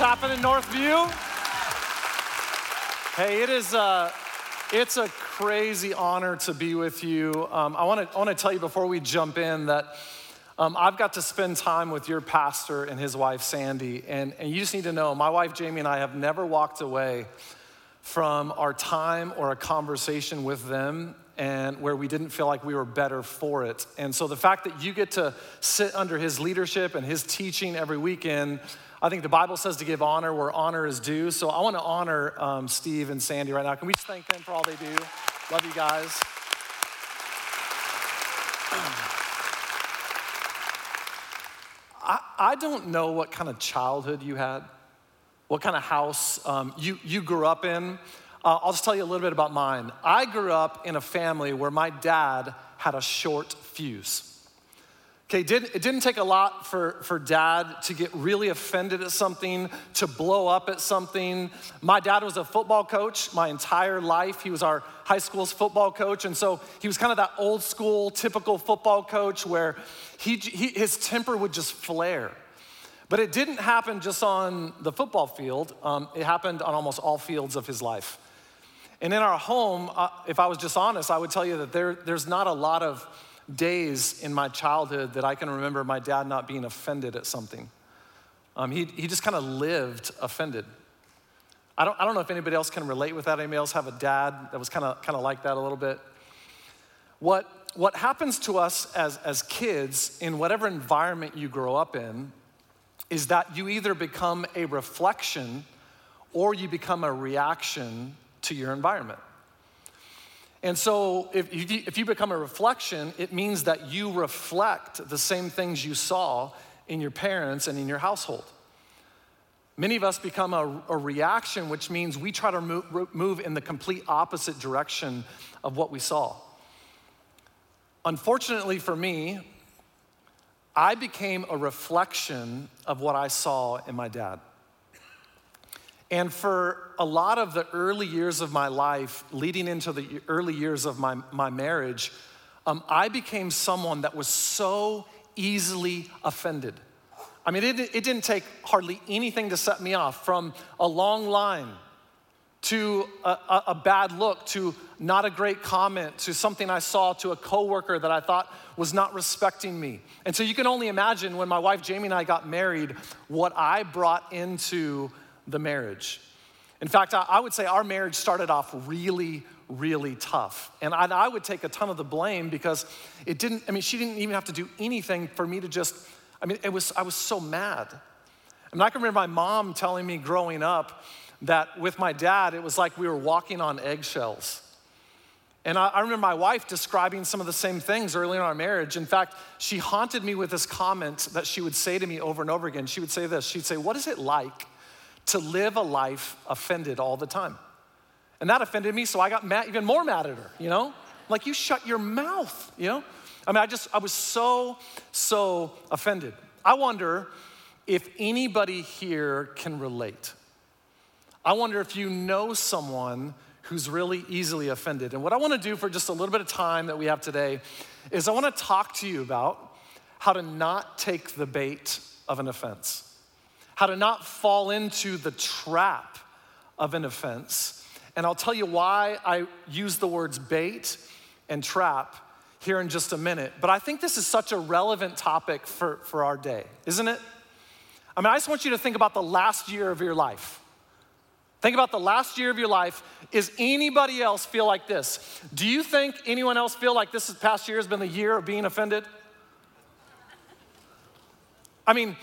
happened in Northview. Hey, it's a crazy honor to be with you. I want to tell you before we jump in that I've got to spend time with your pastor and his wife, Sandy, and you just need to know, my wife, Jamie, and I have never walked away from our time or a conversation with them and where we didn't feel like we were better for it. And so the fact that you get to sit under his leadership and his teaching every weekend, I think the Bible says to give honor where honor is due. So I want to honor Steve and Sandy right now. Can we just thank them for all they do? Love you guys. I don't know what kind of childhood you had, what kind of house you grew up in. I'll just tell you a little bit about mine. I grew up in a family where my dad had a short fuse. Okay, it didn't take a lot for dad to get really offended at something, to blow up at something. My dad was a football coach my entire life. He was our high school's football coach, and so he was kind of that old school, typical football coach where his temper would just flare. But it didn't happen just on the football field. It happened on almost all fields of his life. And in our home, if I was just honest, I would tell you that there's not a lot of days in my childhood that I can remember my dad not being offended at something. He just kind of lived offended. I don't know if anybody else can relate with that. Anybody else have a dad that was kind of like that a little bit? What happens to us as kids in whatever environment you grow up in is that you either become a reflection or you become a reaction to your environment. And so if you become a reflection, it means that you reflect the same things you saw in your parents and in your household. Many of us become a reaction, which means we try to move in the complete opposite direction of what we saw. Unfortunately for me, I became a reflection of what I saw in my dad. And for a lot of the early years of my life, leading into the early years of my marriage, I became someone that was so easily offended. I mean, it didn't take hardly anything to set me off, from a long line to a bad look, to not a great comment, to something I saw, to a coworker that I thought was not respecting me. And so you can only imagine when my wife Jamie and I got married, what I brought into the marriage. In fact, I would say our marriage started off really, really tough. And I would take a ton of the blame because she didn't even have to do anything for me to I was so mad. And I can remember my mom telling me growing up that with my dad, it was like we were walking on eggshells. And I remember my wife describing some of the same things early in our marriage. In fact, she haunted me with this comment that she would say to me over and over again. She would say this, she'd say, "What is it like to live a life offended all the time?" And that offended me, so I got mad, even more mad at her, you know? Like, you shut your mouth, you know? I mean, I was so, so offended. I wonder if anybody here can relate. I wonder if you know someone who's really easily offended. And what I wanna do for just a little bit of time that we have today is I wanna talk to you about how to not take the bait of an offense, how to not fall into the trap of an offense. And I'll tell you why I use the words bait and trap here in just a minute. But I think this is such a relevant topic for our day, isn't it? I mean, I just want you to think about the last year of your life. Think about the last year of your life. Is anybody else feel like this? Do you think anyone else feel like this past year has been the year of being offended? I mean,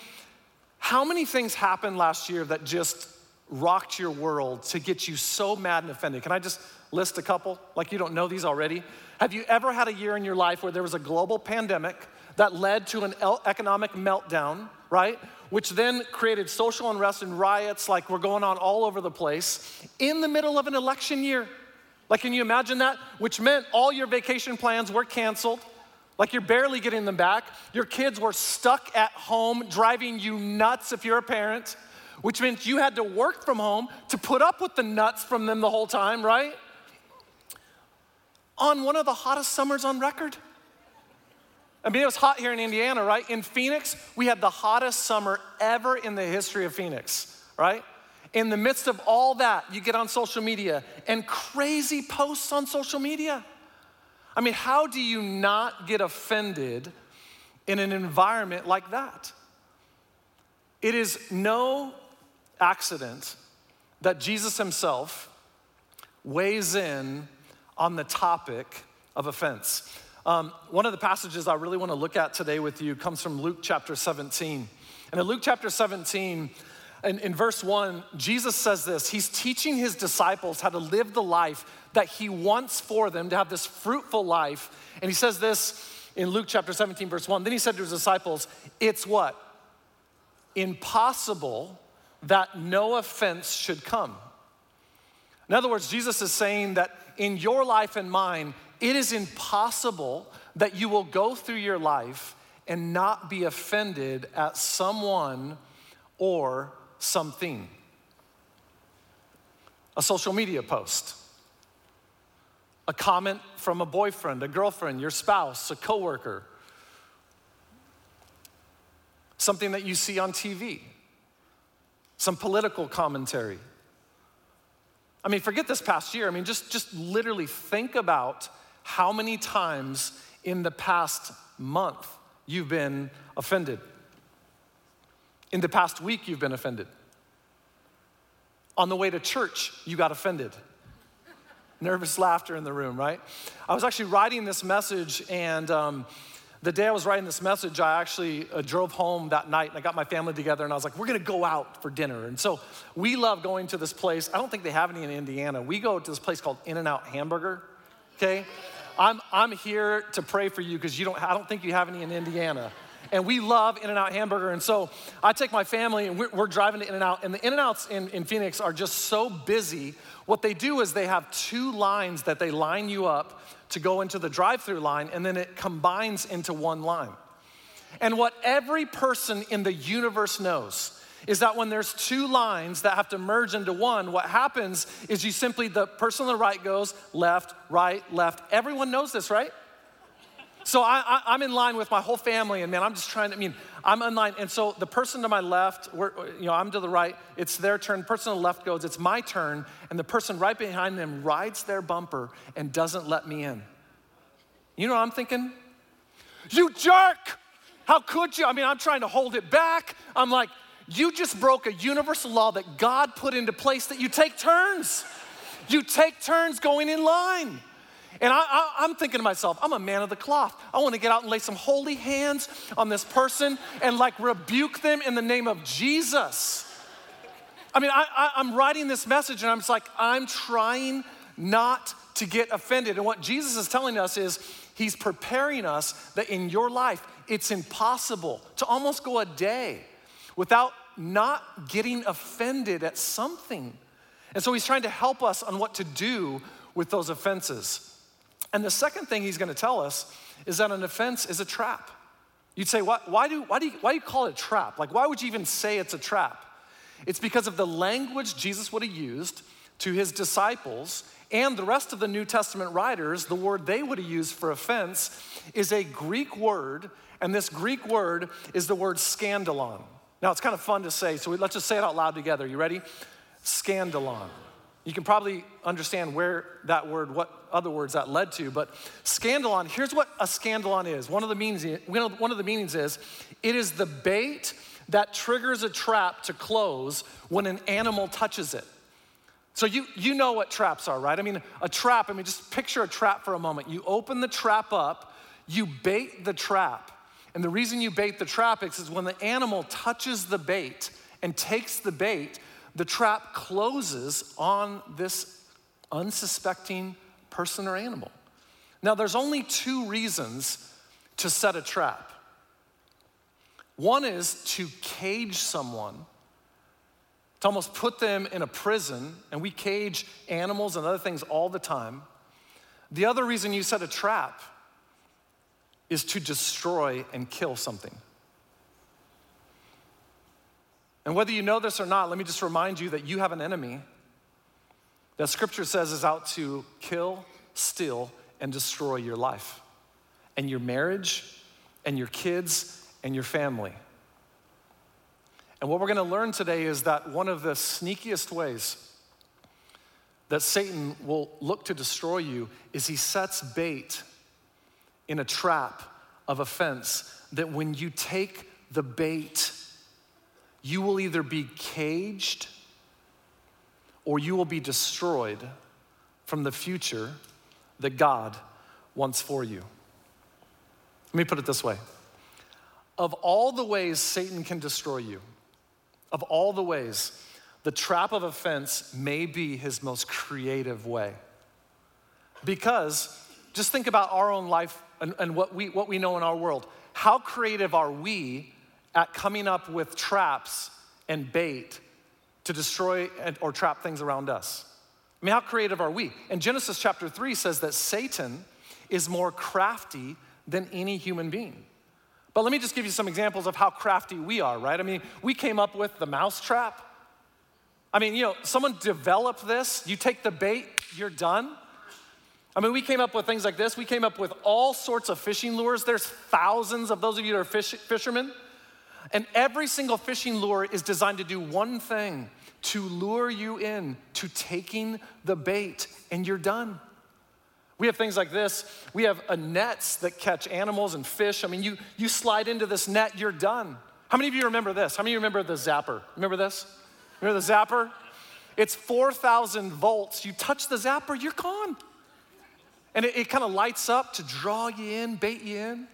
how many things happened last year that just rocked your world to get you so mad and offended? Can I just list a couple? Like, you don't know these already. Have you ever had a year in your life where there was a global pandemic that led to an economic meltdown, right? Which then created social unrest and riots like were going on all over the place in the middle of an election year. Like, can you imagine that? Which meant all your vacation plans were canceled. Like, you're barely getting them back. Your kids were stuck at home, driving you nuts if you're a parent, which meant you had to work from home to put up with the nuts from them the whole time, right? On one of the hottest summers on record. I mean, it was hot here in Indiana, right? In Phoenix, we had the hottest summer ever in the history of Phoenix, right? In the midst of all that, you get on social media and crazy posts on social media. I mean, how do you not get offended in an environment like that? It is no accident that Jesus himself weighs in on the topic of offense. One of the passages I really want to look at today with you comes from Luke chapter 17. And in Luke chapter 17, in verse 1, Jesus says this. He's teaching his disciples how to live the life that he wants for them, to have this fruitful life. And he says this in Luke chapter 17, verse 1. Then he said to his disciples, it's what? Impossible that no offense should come. In other words, Jesus is saying that in your life and mine, it is impossible that you will go through your life and not be offended at someone or something. A social media post, a comment from a boyfriend, a girlfriend, your spouse, a coworker, something that you see on TV, some political commentary. I mean, forget this past year. I mean, just literally think about how many times in the past month you've been offended. In the past week, you've been offended. On the way to church, you got offended. Nervous laughter in the room, right? I was actually writing this message, and the day I was writing this message, I actually drove home that night, and I got my family together, and I was like, we're gonna go out for dinner. And so we love going to this place. I don't think they have any in Indiana. We go to this place called In-N-Out Hamburger, okay? I'm here to pray for you because I don't think you have any in Indiana. And we love In-N-Out Hamburger. And so I take my family, and we're driving to In-N-Out. And the In-N-Outs in Phoenix are just so busy. What they do is they have two lines that they line you up to go into the drive-through line, and then it combines into one line. And what every person in the universe knows is that when there's two lines that have to merge into one, what happens is the person on the right goes left, right, left. Everyone knows this, right? So I'm in line with my whole family, and man, I'm in line. And so the person to my left, I'm to the right, it's their turn. The person on the left goes, it's my turn. And the person right behind them rides their bumper and doesn't let me in. You know what I'm thinking? You jerk! How could you? I mean, I'm trying to hold it back. I'm like, you just broke a universal law that God put into place that you take turns. You take turns going in line. And I'm thinking to myself, I'm a man of the cloth. I want to get out and lay some holy hands on this person and rebuke them in the name of Jesus. I mean, I'm writing this message and I'm just like, I'm trying not to get offended. And what Jesus is telling us is he's preparing us that in your life, it's impossible to almost go a day without not getting offended at something. And so he's trying to help us on what to do with those offenses. And the second thing he's gonna tell us is that an offense is a trap. You'd say, why do you call it a trap? Like, why would you even say it's a trap? It's because of the language Jesus would have used to his disciples and the rest of the New Testament writers. The word they would have used for offense is a Greek word, and this Greek word is the word scandalon. Now, it's kind of fun to say, so let's just say it out loud together. You ready? Scandalon. You can probably understand where that word, what other words that led to, but scandalon, here's what a scandalon is. One of the meanings is, it is the bait that triggers a trap to close when an animal touches it. So you know what traps are, right? I mean, a trap, just picture a trap for a moment. You open the trap up, you bait the trap. And the reason you bait the trap is when the animal touches the bait and takes the bait, the trap closes on this unsuspecting person or animal. Now, there's only two reasons to set a trap. One is to cage someone, to almost put them in a prison, and we cage animals and other things all the time. The other reason you set a trap is to destroy and kill something. And whether you know this or not, let me just remind you that you have an enemy that scripture says is out to kill, steal, and destroy your life and your marriage and your kids and your family. And what we're going to learn today is that one of the sneakiest ways that Satan will look to destroy you is he sets bait in a trap of offense, that when you take the bait, you will either be caged or you will be destroyed from the future that God wants for you. Let me put it this way. Of all the ways Satan can destroy you, of all the ways, the trap of offense may be his most creative way. Because just think about our own life and what we know in our world. How creative are we at coming up with traps and bait to destroy or trap things around us? I mean, how creative are we? And Genesis chapter 3 says that Satan is more crafty than any human being. But let me just give you some examples of how crafty we are, right? I mean, we came up with the mouse trap. I mean, you know, someone developed this. You take the bait, you're done. I mean, we came up with things like this. We came up with all sorts of fishing lures. There's thousands of those of you that are fishermen. And every single fishing lure is designed to do one thing, to lure you in to taking the bait, and you're done. We have things like this. We have nets that catch animals and fish. I mean, you slide into this net, you're done. How many of you remember this? How many of you remember the zapper? Remember this? Remember the zapper? It's 4,000 volts. You touch the zapper, you're gone. And it kind of lights up to draw you in, bait you in.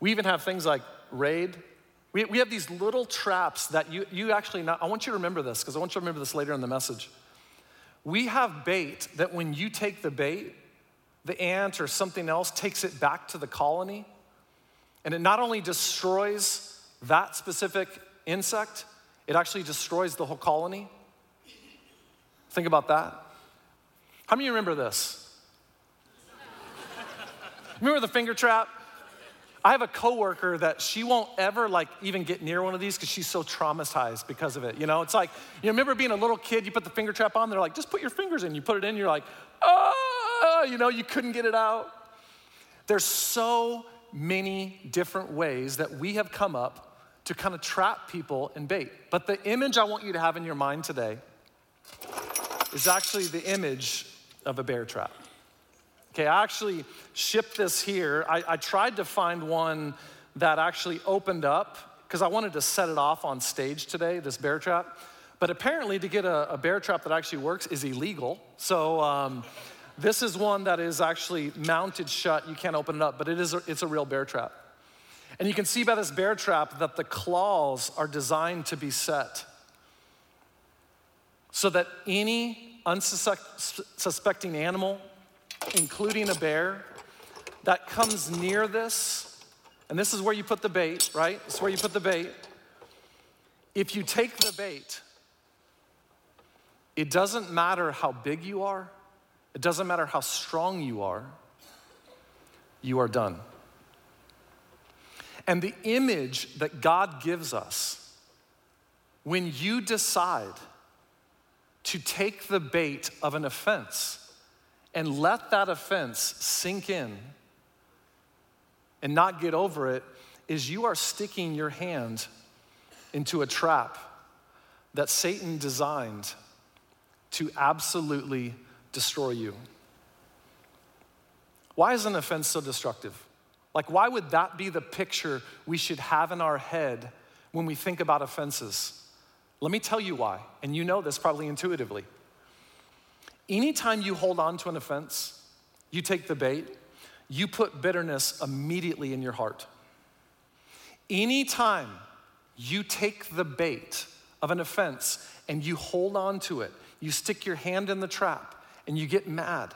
We even have things like Raid. We have these little traps that you actually, not, I want you to remember this, because I want you to remember this later in the message. We have bait that when you take the bait, the ant or something else takes it back to the colony, and it not only destroys that specific insect, it actually destroys the whole colony. Think about that. How many of you remember this? Remember the finger trap? I have a coworker that she won't ever even get near one of these because she's so traumatized because of it. You know, it's like, you remember being a little kid, you put the finger trap on, they're like, just put your fingers in. You put it in, you're like, oh, you know, you couldn't get it out. There's so many different ways that we have come up to kind of trap people and bait. But the image I want you to have in your mind today is actually the image of a bear trap. Okay, I actually shipped this here. I tried to find one that actually opened up because I wanted to set it off on stage today, this bear trap. But apparently to get a bear trap that actually works is illegal. So this is one that is actually mounted shut. You can't open it up, but it's a real bear trap. And you can see by this bear trap that the claws are designed to be set so that any unsuspecting animal, including a bear, that comes near this, and this is where you put the bait, right? This is where you put the bait. If you take the bait, it doesn't matter how big you are, it doesn't matter how strong you are done. And the image that God gives us, when you decide to take the bait of an offense, and let that offense sink in and not get over it, is you are sticking your hand into a trap that Satan designed to absolutely destroy you. Why is an offense so destructive? Like, why would that be the picture we should have in our head when we think about offenses? Let me tell you why, and you know this probably intuitively. Anytime you hold on to an offense, you take the bait, you put bitterness immediately in your heart. Anytime you take the bait of an offense and you hold on to it, you stick your hand in the trap and you get mad,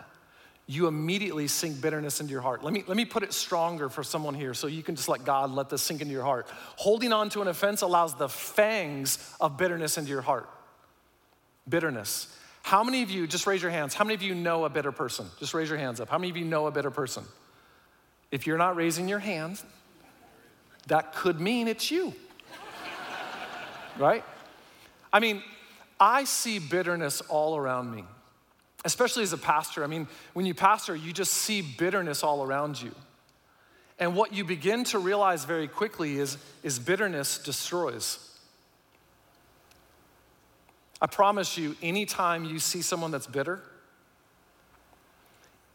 you immediately sink bitterness into your heart. Let me put it stronger for someone here so you can just let God let this sink into your heart. Holding on to an offense allows the fangs of bitterness into your heart. Bitterness. How many of you, just raise your hands, how many of you know a bitter person? Just raise your hands up. How many of you know a bitter person? If you're not raising your hand, that could mean it's you, right? I mean, I see bitterness all around me, especially as a pastor. I mean, when you pastor, you just see bitterness all around you. And what you begin to realize very quickly is bitterness destroys. I promise you, anytime you see someone that's bitter,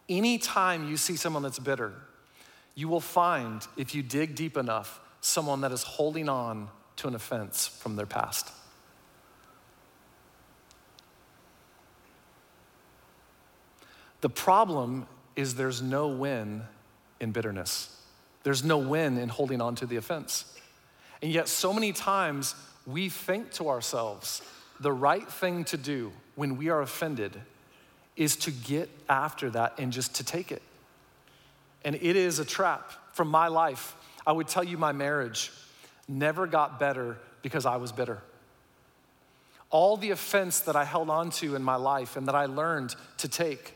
you will find, if you dig deep enough, someone that is holding on to an offense from their past. The problem is there's no win in bitterness. There's no win in holding on to the offense. And yet so many times we think to ourselves, the right thing to do when we are offended is to get after that and just to take it. And it is a trap. From my life, I would tell you my marriage never got better because I was bitter. All the offense that I held on to in my life and that I learned to take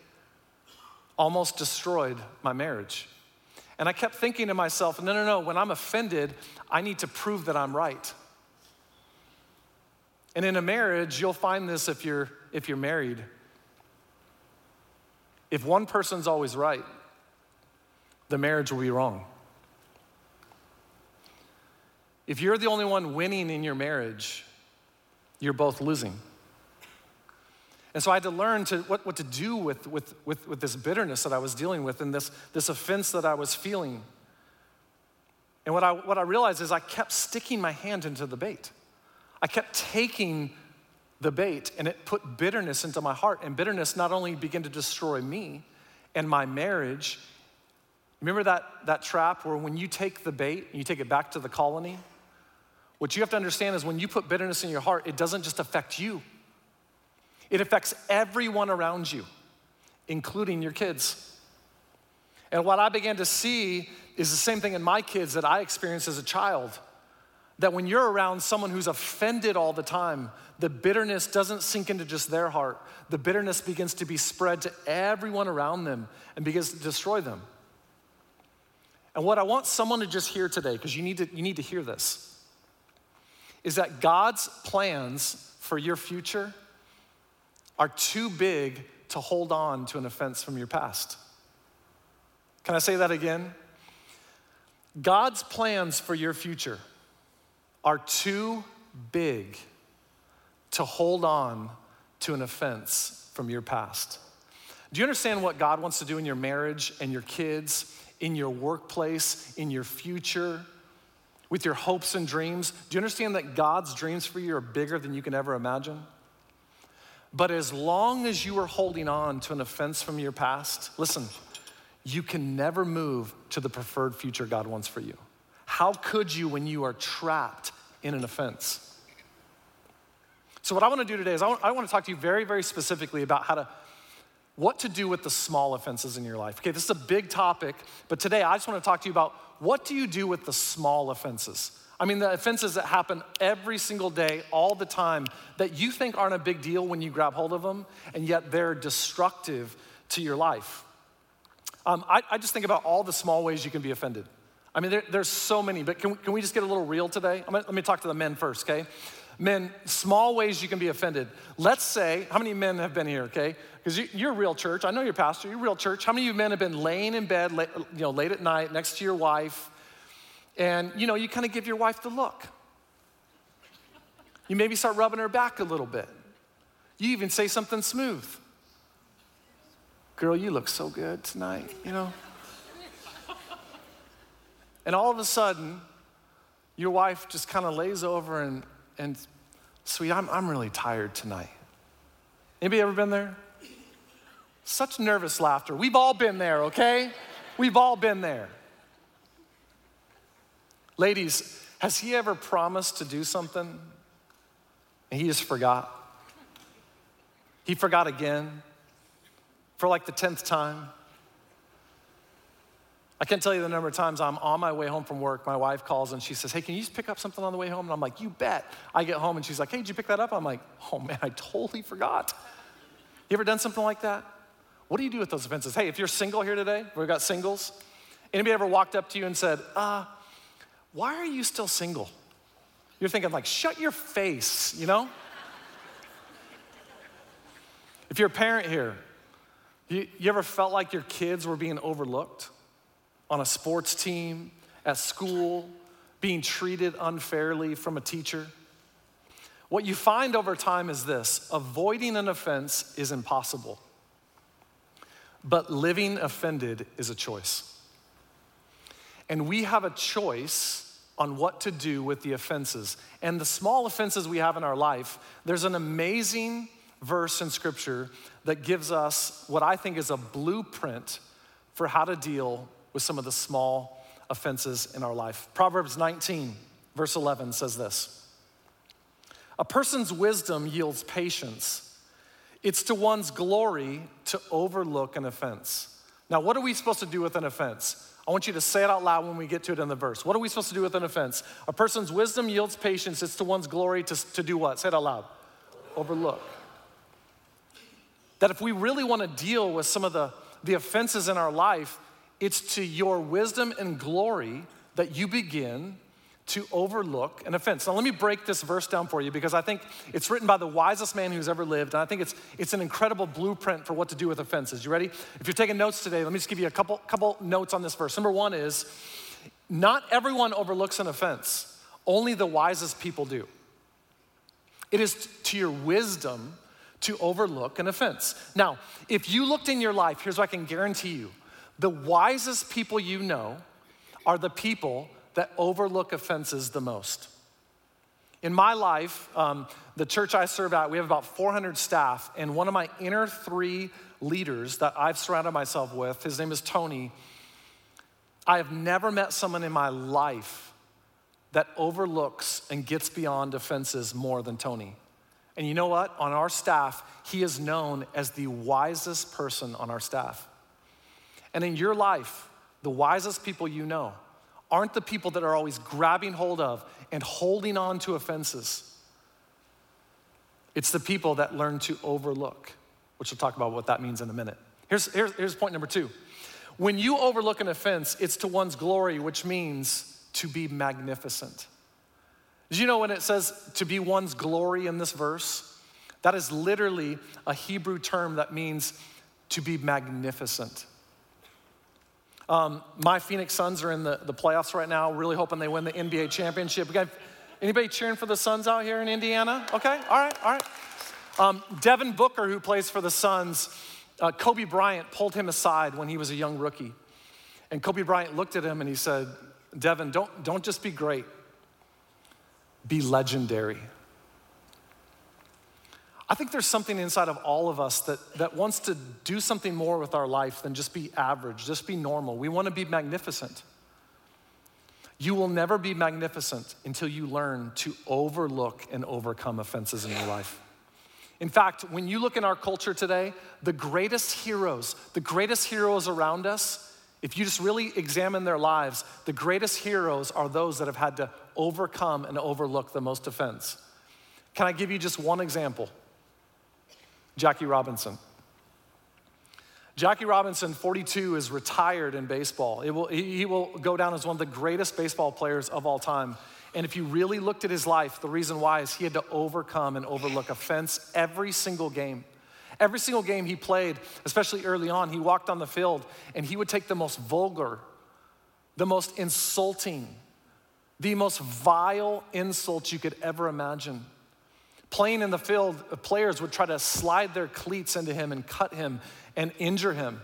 almost destroyed my marriage. And I kept thinking to myself, no, when I'm offended, I need to prove that I'm right. And in a marriage, you'll find this if you're married. If one person's always right, the marriage will be wrong. If you're the only one winning in your marriage, you're both losing. And so I had to learn what to do with this bitterness that I was dealing with and this offense that I was feeling. And what I realized is I kept sticking my hand into the bait. I kept taking the bait, and it put bitterness into my heart. And bitterness not only began to destroy me and my marriage. Remember that trap where when you take the bait and you take it back to the colony? What you have to understand is when you put bitterness in your heart, it doesn't just affect you. It affects everyone around you, including your kids. And what I began to see is the same thing in my kids that I experienced as a child. That when you're around someone who's offended all the time, the bitterness doesn't sink into just their heart. The bitterness begins to be spread to everyone around them and begins to destroy them. And what I want someone to just hear today, because you need to hear this, is that God's plans for your future are too big to hold on to an offense from your past. Can I say that again? God's plans for your future are too big to hold on to an offense from your past. Do you understand what God wants to do in your marriage and your kids, in your workplace, in your future, with your hopes and dreams? Do you understand that God's dreams for you are bigger than you can ever imagine? But as long as you are holding on to an offense from your past, listen, you can never move to the preferred future God wants for you. How could you when you are trapped in an offense? So what I want to do today is I want to talk to you very, very specifically about what to do with the small offenses in your life. Okay, this is a big topic, but today I just want to talk to you about what do you do with the small offenses? I mean, the offenses that happen every single day, all the time, that you think aren't a big deal when you grab hold of them, and yet they're destructive to your life. I just think about all the small ways you can be offended. I mean, there's so many, but can we just get a little real today? Let me talk to the men first, okay? Men, small ways you can be offended. Let's say, how many men have been here, okay? Because you're a real church. I know you're a pastor. You're a real church. How many of you men have been laying in bed late at night next to your wife, and, you kind of give your wife the look. You maybe start rubbing her back a little bit. You even say something smooth. Girl, you look so good tonight, And all of a sudden, your wife just kind of lays over and sweet, I'm really tired tonight. Anybody ever been there? Such nervous laughter. We've all been there, okay? We've all been there. Ladies, has he ever promised to do something and he just forgot? He forgot again for like the 10th time. I can't tell you the number of times I'm on my way home from work, my wife calls and she says, hey, can you just pick up something on the way home? And I'm like, you bet. I get home and she's like, hey, did you pick that up? I'm like, oh man, I totally forgot. You ever done something like that? What do you do with those offenses? Hey, if you're single here today, we've got singles. Anybody ever walked up to you and said, why are you still single? You're thinking like, shut your face, If you're a parent here, you ever felt like your kids were being overlooked? on a sports team, at school, being treated unfairly from a teacher. What you find over time is this: avoiding an offense is impossible, but living offended is a choice. And we have a choice on what to do with the offenses. And the small offenses we have in our life, there's an amazing verse in Scripture that gives us what I think is a blueprint for how to deal with some of the small offenses in our life. Proverbs 19, verse 11 says this: "A person's wisdom yields patience. It's to one's glory to overlook an offense." Now, what are we supposed to do with an offense? I want you to say it out loud when we get to it in the verse. What are we supposed to do with an offense? A person's wisdom yields patience. It's to one's glory to do what? Say it out loud. Overlook. That if we really want to deal with some of the offenses in our life, it's to your wisdom and glory that you begin to overlook an offense. Now, let me break this verse down for you, because I think it's written by the wisest man who's ever lived, and I think it's an incredible blueprint for what to do with offenses. You ready? If you're taking notes today, let me just give you a couple notes on this verse. Number one is, not everyone overlooks an offense. Only the wisest people do. It is to your wisdom to overlook an offense. Now, if you looked in your life, here's what I can guarantee you. The wisest people you know are the people that overlook offenses the most. In my life, the church I serve at, we have about 400 staff, and one of my inner three leaders that I've surrounded myself with, his name is Tony. I have never met someone in my life that overlooks and gets beyond offenses more than Tony. And you know what? On our staff, he is known as the wisest person on our staff. And in your life, the wisest people you know aren't the people that are always grabbing hold of and holding on to offenses. It's the people that learn to overlook, which we'll talk about what that means in a minute. Here's point number two. When you overlook an offense, it's to one's glory, which means to be magnificent. Did you know when it says to be one's glory in this verse? That is literally a Hebrew term that means to be magnificent. My Phoenix Suns are in the playoffs right now, really hoping they win the NBA championship. Anybody cheering for the Suns out here in Indiana? Okay, all right. Devin Booker, who plays for the Suns, Kobe Bryant pulled him aside when he was a young rookie. And Kobe Bryant looked at him and he said, "Devin, don't just be great, be legendary." I think there's something inside of all of us that wants to do something more with our life than just be average, just be normal. We want to be magnificent. You will never be magnificent until you learn to overlook and overcome offenses in your life. In fact, when you look in our culture today, the greatest heroes around us, if you just really examine their lives, the greatest heroes are those that have had to overcome and overlook the most offense. Can I give you just one example? Jackie Robinson. Jackie Robinson, 42, is retired in baseball. He will go down as one of the greatest baseball players of all time. And if you really looked at his life, the reason why is he had to overcome and overlook offense every single game. Every single game he played, especially early on, he walked on the field and he would take the most vulgar, the most insulting, the most vile insults you could ever imagine. Playing in the field, players would try to slide their cleats into him and cut him and injure him.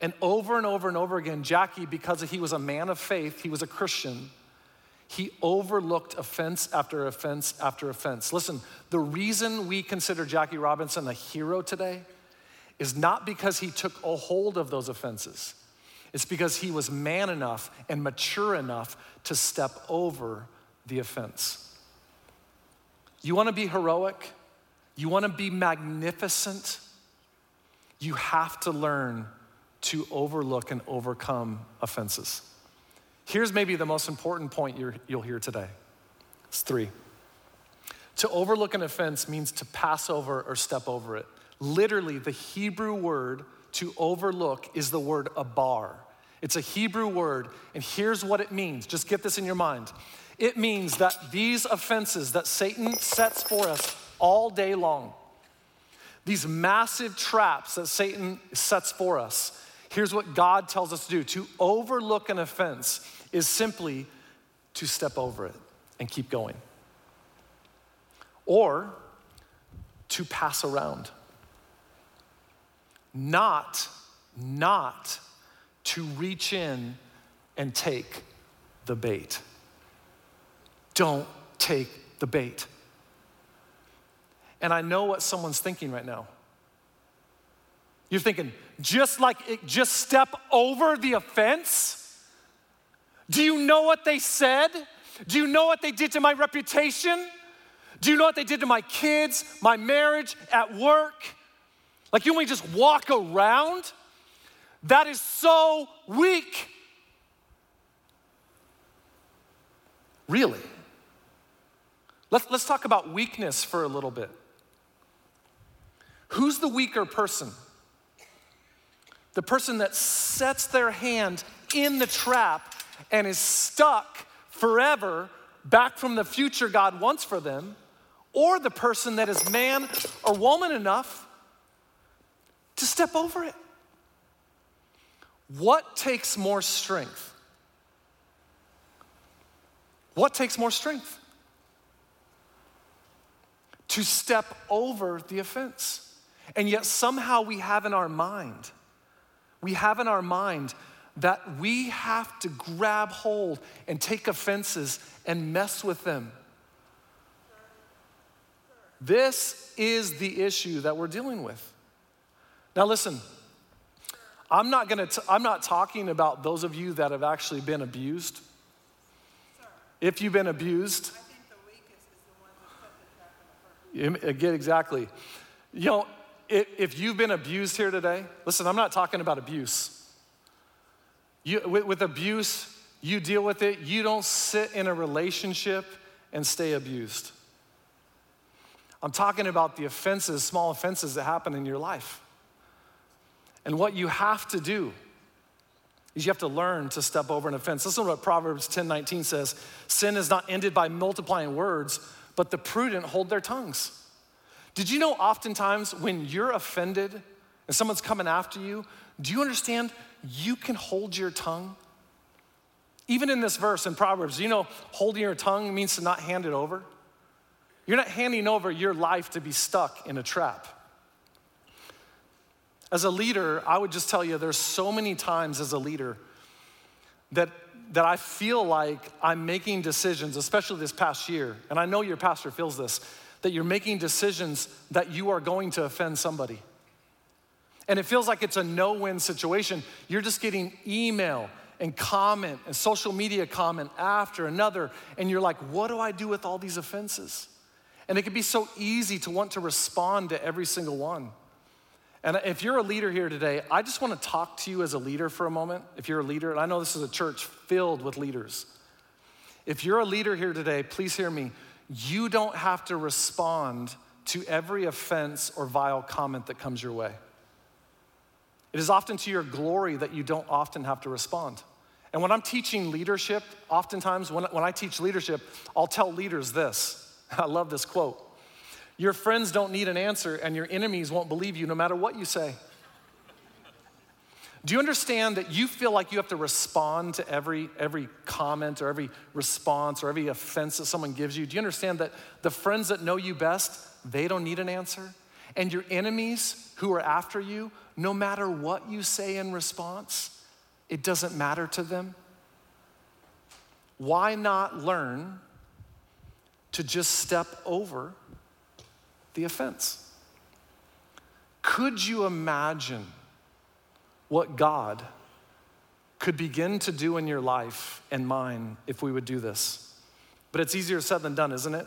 And over again, Jackie, because he was a man of faith, he was a Christian, he overlooked offense after offense after offense. Listen, the reason we consider Jackie Robinson a hero today is not because he took a hold of those offenses. It's because he was man enough and mature enough to step over the offense. You want to be heroic? You want to be magnificent? You have to learn to overlook and overcome offenses. Here's maybe the most important point you'll hear today. It's three. To overlook an offense means to pass over or step over it. Literally, the Hebrew word to overlook is the word abar. It's a Hebrew word, and here's what it means. Just get this in your mind. It means that these offenses that Satan sets for us all day long, these massive traps that Satan sets for us, Here's what God tells us to do. To overlook an offense is simply to step over it and keep going. Or to pass around. Not to reach in and take the bait. Don't take the bait. And I know what someone's thinking right now. You're thinking, just step over the offense? Do you know what they said? Do you know what they did to my reputation? Do you know what they did to my kids, my marriage, at work? Like, you only just walk around? That is so weak. Really? Let's talk about weakness for a little bit. Who's the weaker person? The person that sets their hand in the trap and is stuck forever back from the future God wants for them, or the person that is man or woman enough to step over it? What takes more strength? What takes more strength? To step over the offense. And yet somehow we have in our mind that we have to grab hold and take offenses and mess with them. This is the issue that we're dealing with. Now listen, I'm not talking about those of you that have actually been abused. If you've been abused, I think the weakest is the one that put the trap in the first. Again, exactly. You know, if you've been abused here today, listen, I'm not talking about abuse. With abuse, you deal with it. You don't sit in a relationship and stay abused. I'm talking about the offenses, small offenses that happen in your life. And what you have to do is you have to learn to step over an offense. Listen to what Proverbs 10:19 says. Sin is not ended by multiplying words, but the prudent hold their tongues. Did you know oftentimes when you're offended and someone's coming after you, do you understand you can hold your tongue? Even in this verse in Proverbs, you know, holding your tongue means to not hand it over. You're not handing over your life to be stuck in a trap. As a leader, I would just tell you there's so many times as a leader that I feel like I'm making decisions, especially this past year, and I know your pastor feels this, that you're making decisions that you are going to offend somebody. And it feels like it's a no-win situation. You're just getting email and comment and social media comment after another, and you're like, what do I do with all these offenses? And it can be so easy to want to respond to every single one. And if you're a leader here today, I just want to talk to you as a leader for a moment. If you're a leader, and I know this is a church filled with leaders. If you're a leader here today, please hear me. You don't have to respond to every offense or vile comment that comes your way. It is often to your glory that you don't often have to respond. And when I'm teaching leadership, oftentimes when I teach leadership, I'll tell leaders this. I love this quote. Your friends don't need an answer, and your enemies won't believe you no matter what you say. Do you understand that you feel like you have to respond to every comment or every response or every offense that someone gives you? Do you understand that the friends that know you best, they don't need an answer? And your enemies who are after you, no matter what you say in response, it doesn't matter to them? Why not learn to just step over the offense? Could you imagine what God could begin to do in your life and mine if we would do this? But it's easier said than done, isn't it?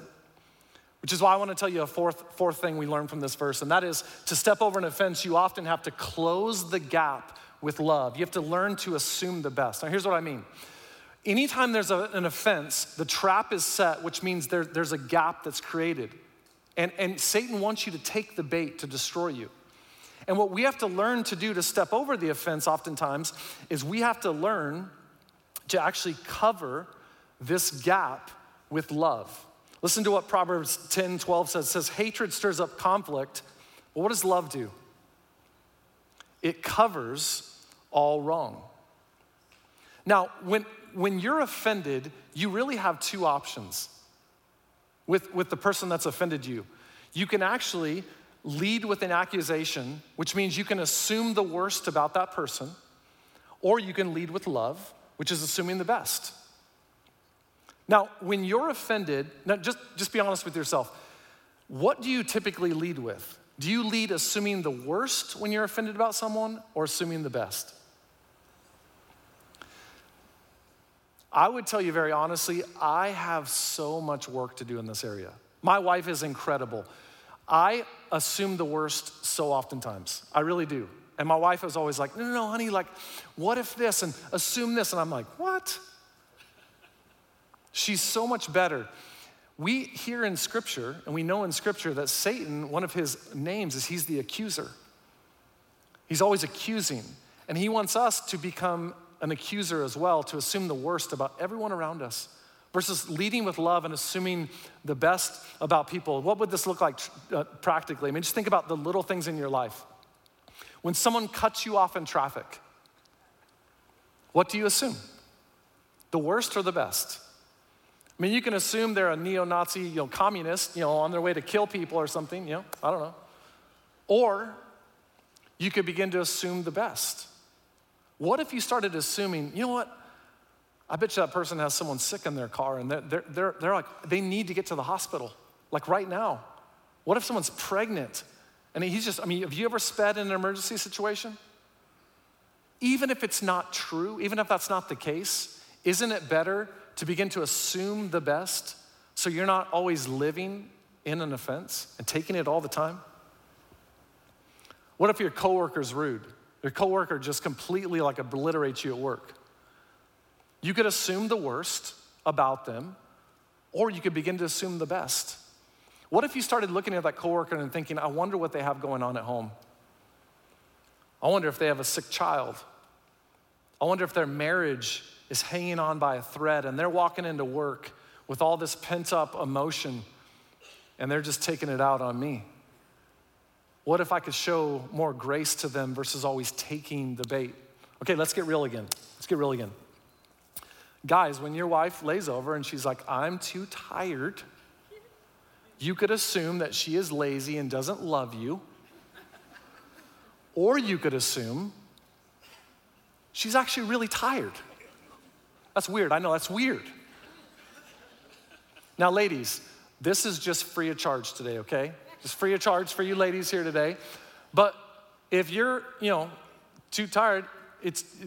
Which is why I want to tell you a fourth thing we learned from this verse, and that is to step over an offense, you often have to close the gap with love. You have to learn to assume the best. Now, here's what I mean. Anytime there's an offense, the trap is set, which means there's a gap that's created. And Satan wants you to take the bait to destroy you. And what we have to learn to do to step over the offense oftentimes is we have to learn to actually cover this gap with love. Listen to what Proverbs 10:12 says. It says, hatred stirs up conflict. Well, what does love do? It covers all wrong. Now, when you're offended, you really have two options with the person that's offended you. You can actually lead with an accusation, which means you can assume the worst about that person, or you can lead with love, which is assuming the best. Now, when you're offended, now just be honest with yourself. What do you typically lead with? Do you lead assuming the worst when you're offended about someone, or assuming the best? I would tell you very honestly, I have so much work to do in this area. My wife is incredible. I assume the worst so oftentimes. I really do. And my wife is always like, no, honey, like, what if this? And assume this. And I'm like, what? She's so much better. We hear in Scripture, and we know in Scripture that Satan, one of his names is he's the accuser. He's always accusing. And he wants us to become an accuser as well, to assume the worst about everyone around us, versus leading with love and assuming the best about people. What would this look like practically? I mean, just think about the little things in your life. When someone cuts you off in traffic, what do you assume? The worst or the best? I mean, you can assume they're a neo-Nazi, communist, on their way to kill people or something, I don't know. Or you could begin to assume the best. What if you started assuming, I bet you that person has someone sick in their car and they're like, they need to get to the hospital, like right now. What if someone's pregnant? And have you ever sped in an emergency situation? Even if it's not true, even if that's not the case, isn't it better to begin to assume the best so you're not always living in an offense and taking it all the time? What if your coworker's rude? Your coworker just completely obliterates you at work. You could assume the worst about them, or you could begin to assume the best. What if you started looking at that coworker and thinking, I wonder what they have going on at home. I wonder if they have a sick child. I wonder if their marriage is hanging on by a thread and they're walking into work with all this pent-up emotion and they're just taking it out on me. What if I could show more grace to them versus always taking the bait? Okay, let's get real again. Guys, when your wife lays over and she's like, I'm too tired, you could assume that she is lazy and doesn't love you. Or you could assume she's actually really tired. That's weird. I know, that's weird. Now, ladies, this is just free of charge today, okay? Just free of charge for you ladies here today. But if you're, too tired,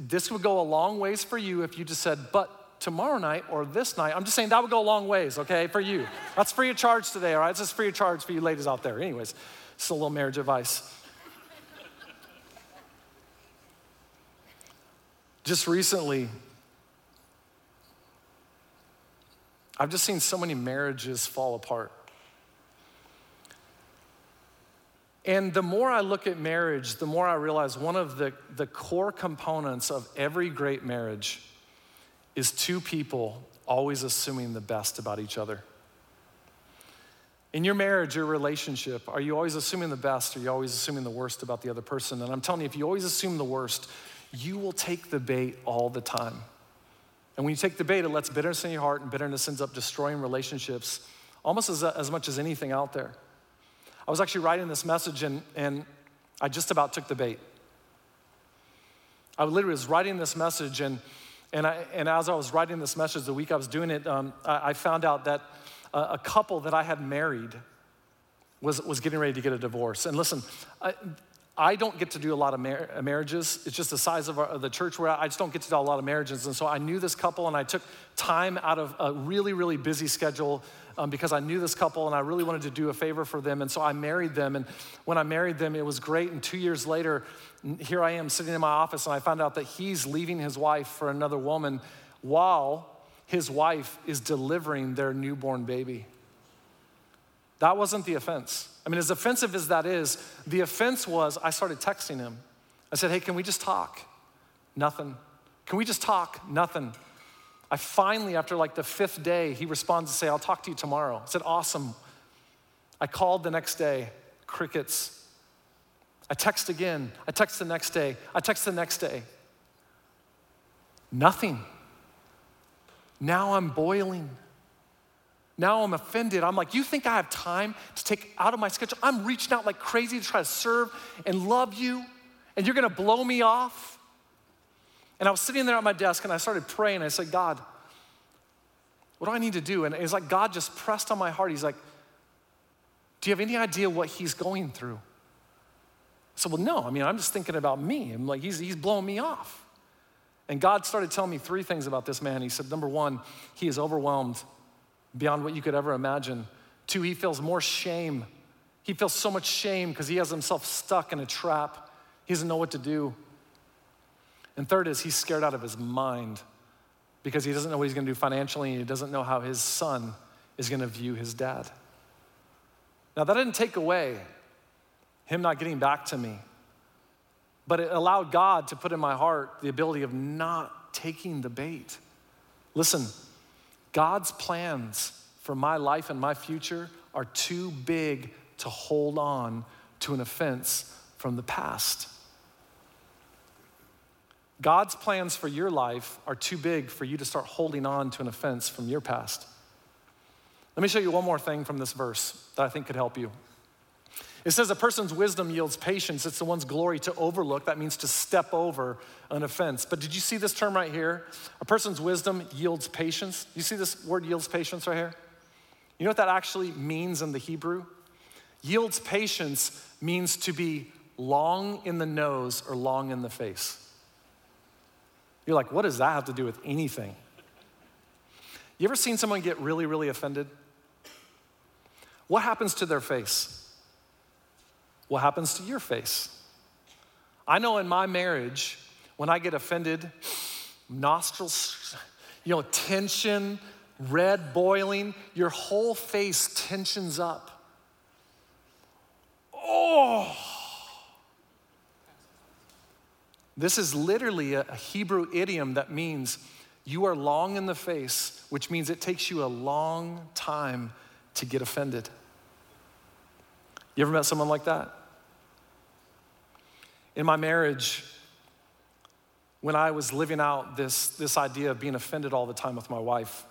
this would go a long ways for you if you just said, but tomorrow night or this night. I'm just saying that would go a long ways, okay, for you. That's free of charge today, all right? It's just free of charge for you ladies out there. Anyways, it's a little marriage advice. Just recently, I've just seen so many marriages fall apart. And the more I look at marriage, the more I realize one of the core components of every great marriage is two people always assuming the best about each other. In your marriage, your relationship, are you always assuming the best or are you always assuming the worst about the other person? And I'm telling you, if you always assume the worst, you will take the bait all the time. And when you take the bait, it lets bitterness in your heart, and bitterness ends up destroying relationships almost as much as anything out there. I was actually writing this message, and I just about took the bait. I literally was writing this message, and as I was writing this message, the week I was doing it, I found out that a couple that I had married was getting ready to get a divorce. And listen, I don't get to do a lot of marriages. It's just the size of the church where I just don't get to do a lot of marriages. And so I knew this couple, and I took time out of a really, really busy schedule because I knew this couple, and I really wanted to do a favor for them. And so I married them. And when I married them, it was great. And 2 years later, here I am sitting in my office, and I found out that he's leaving his wife for another woman while his wife is delivering their newborn baby. That wasn't the offense. I mean, as offensive as that is, the offense was I started texting him. I said, hey, can we just talk? Nothing. Can we just talk? Nothing. I finally, after the fifth day, he responds to say, I'll talk to you tomorrow. I said, awesome. I called the next day, crickets. I text again. I text the next day. Nothing. Now I'm boiling. Now I'm offended. I'm like, you think I have time to take out of my schedule? I'm reaching out like crazy to try to serve and love you, and you're gonna blow me off? And I was sitting there at my desk, and I started praying. I said, God, what do I need to do? And it's like God just pressed on my heart. He's like, do you have any idea what he's going through? I said, well, no. I mean, I'm just thinking about me. I'm like, he's blowing me off. And God started telling me three things about this man. He said, number one, he is overwhelmed beyond what you could ever imagine. Two, he feels more shame. He feels so much shame because he has himself stuck in a trap. He doesn't know what to do. And third is he's scared out of his mind because he doesn't know what he's going to do financially, and he doesn't know how his son is going to view his dad. Now, that didn't take away him not getting back to me, but it allowed God to put in my heart the ability of not taking the bait. Listen, God's plans for my life and my future are too big to hold on to an offense from the past. God's plans for your life are too big for you to start holding on to an offense from your past. Let me show you one more thing from this verse that I think could help you. It says a person's wisdom yields patience. It's the one's glory to overlook. That means to step over an offense. But did you see this term right here? A person's wisdom yields patience. You see this word yields patience right here? You know what that actually means in the Hebrew? Yields patience means to be long in the nose or long in the face. You're like, what does that have to do with anything? You ever seen someone get really, really offended? What happens to their face? What happens to your face? I know in my marriage, when I get offended, nostrils, tension, red boiling, your whole face tensions up. Oh! This is literally a Hebrew idiom that means you are long in the face, which means it takes you a long time to get offended. You ever met someone like that? In my marriage, when I was living out this idea of being offended all the time with my wife,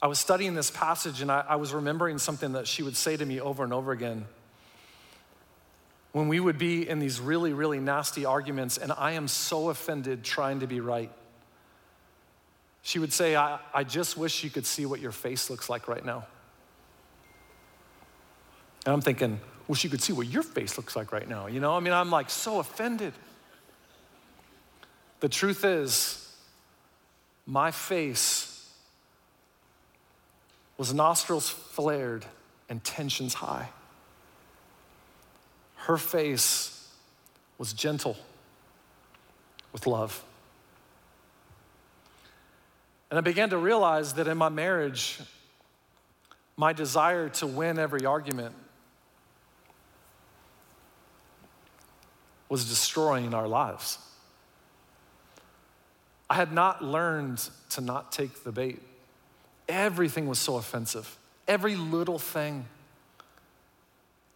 I was studying this passage, and I was remembering something that she would say to me over and over again. When we would be in these really, really nasty arguments, and I am so offended trying to be right, she would say, I just wish you could see what your face looks like right now. And I'm thinking, wish you could see what your face looks like right now. I'm like so offended. The truth is, my face was nostrils flared and tensions high. Her face was gentle with love. And I began to realize that in my marriage, my desire to win every argument was destroying our lives. I had not learned to not take the bait. Everything was so offensive, every little thing.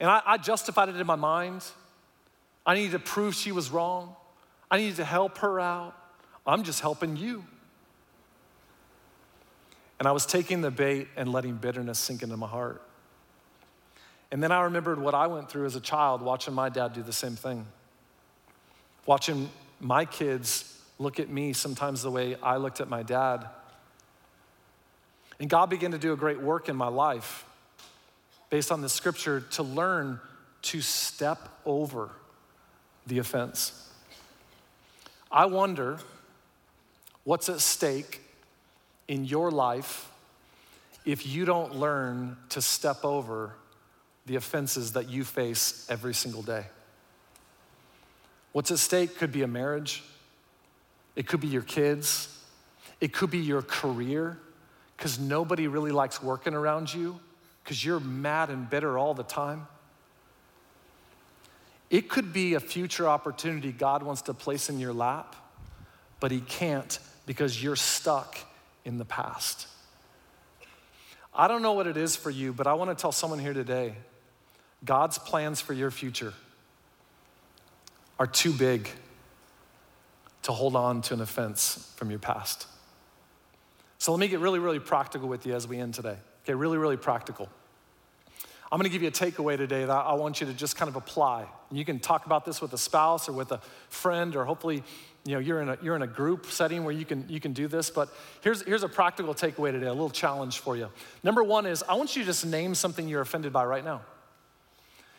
And I justified it in my mind. I needed to prove she was wrong. I needed to help her out. I'm just helping you. And I was taking the bait and letting bitterness sink into my heart. And then I remembered what I went through as a child watching my dad do the same thing. Watching my kids look at me sometimes the way I looked at my dad. And God began to do a great work in my life based on the scripture to learn to step over the offense. I wonder what's at stake in your life if you don't learn to step over the offenses that you face every single day. What's at stake could be a marriage. It could be your kids. It could be your career, because nobody really likes working around you because you're mad and bitter all the time. It could be a future opportunity God wants to place in your lap, but he can't because you're stuck in the past. I don't know what it is for you, but I want to tell someone here today, God's plans for your future are too big to hold on to an offense from your past. So let me get really, really practical with you as we end today. Okay, really, really practical. I'm gonna give you a takeaway today that I want you to just kind of apply. And you can talk about this with a spouse or with a friend, or hopefully, you know, you're in a group setting where you can do this. But here's a practical takeaway today, a little challenge for you. Number one is, I want you to just name something you're offended by right now.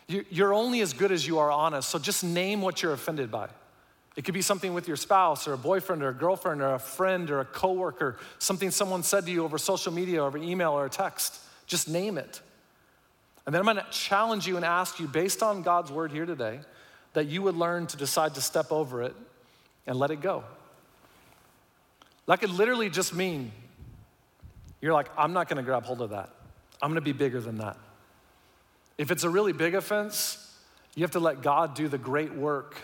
You're only as good as you are honest, so just name what you're offended by. It could be something with your spouse or a boyfriend or a girlfriend or a friend or a coworker, something someone said to you over social media or over email or a text. Just name it. And then I'm gonna challenge you and ask you, based on God's word here today, that you would learn to decide to step over it and let it go. That could literally just mean, you're like, I'm not gonna grab hold of that. I'm gonna be bigger than that. If it's a really big offense, you have to let God do the great work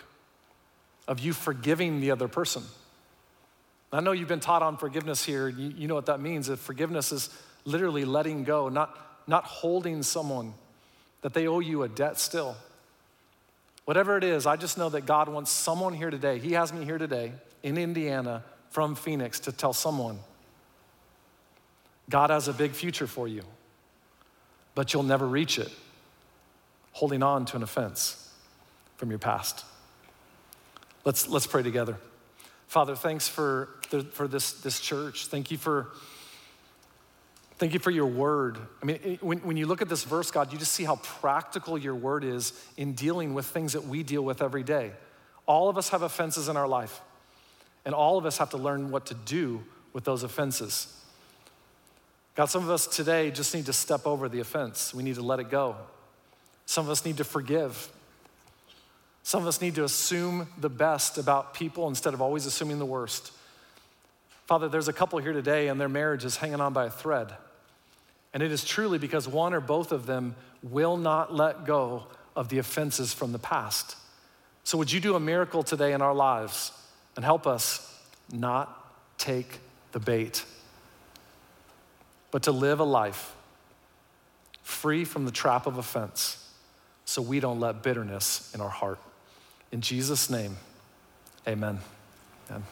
of you forgiving the other person. I know you've been taught on forgiveness here. You know what that means. If forgiveness is literally letting go, not holding someone that they owe you a debt still. Whatever it is, I just know that God wants someone here today. He has me here today in Indiana from Phoenix to tell someone, God has a big future for you, but you'll never reach it holding on to an offense from your past. Let's pray together. Father, thanks for this church. Thank you for your word. I mean, when you look at this verse, God, you just see how practical your word is in dealing with things that we deal with every day. All of us have offenses in our life, and all of us have to learn what to do with those offenses. God, some of us today just need to step over the offense. We need to let it go. Some of us need to forgive. Some of us need to assume the best about people instead of always assuming the worst. Father, there's a couple here today and their marriage is hanging on by a thread. And it is truly because one or both of them will not let go of the offenses from the past. So would you do a miracle today in our lives and help us not take the bait, but to live a life free from the trap of offense so we don't let bitterness in our heart. In Jesus' name, amen. Amen.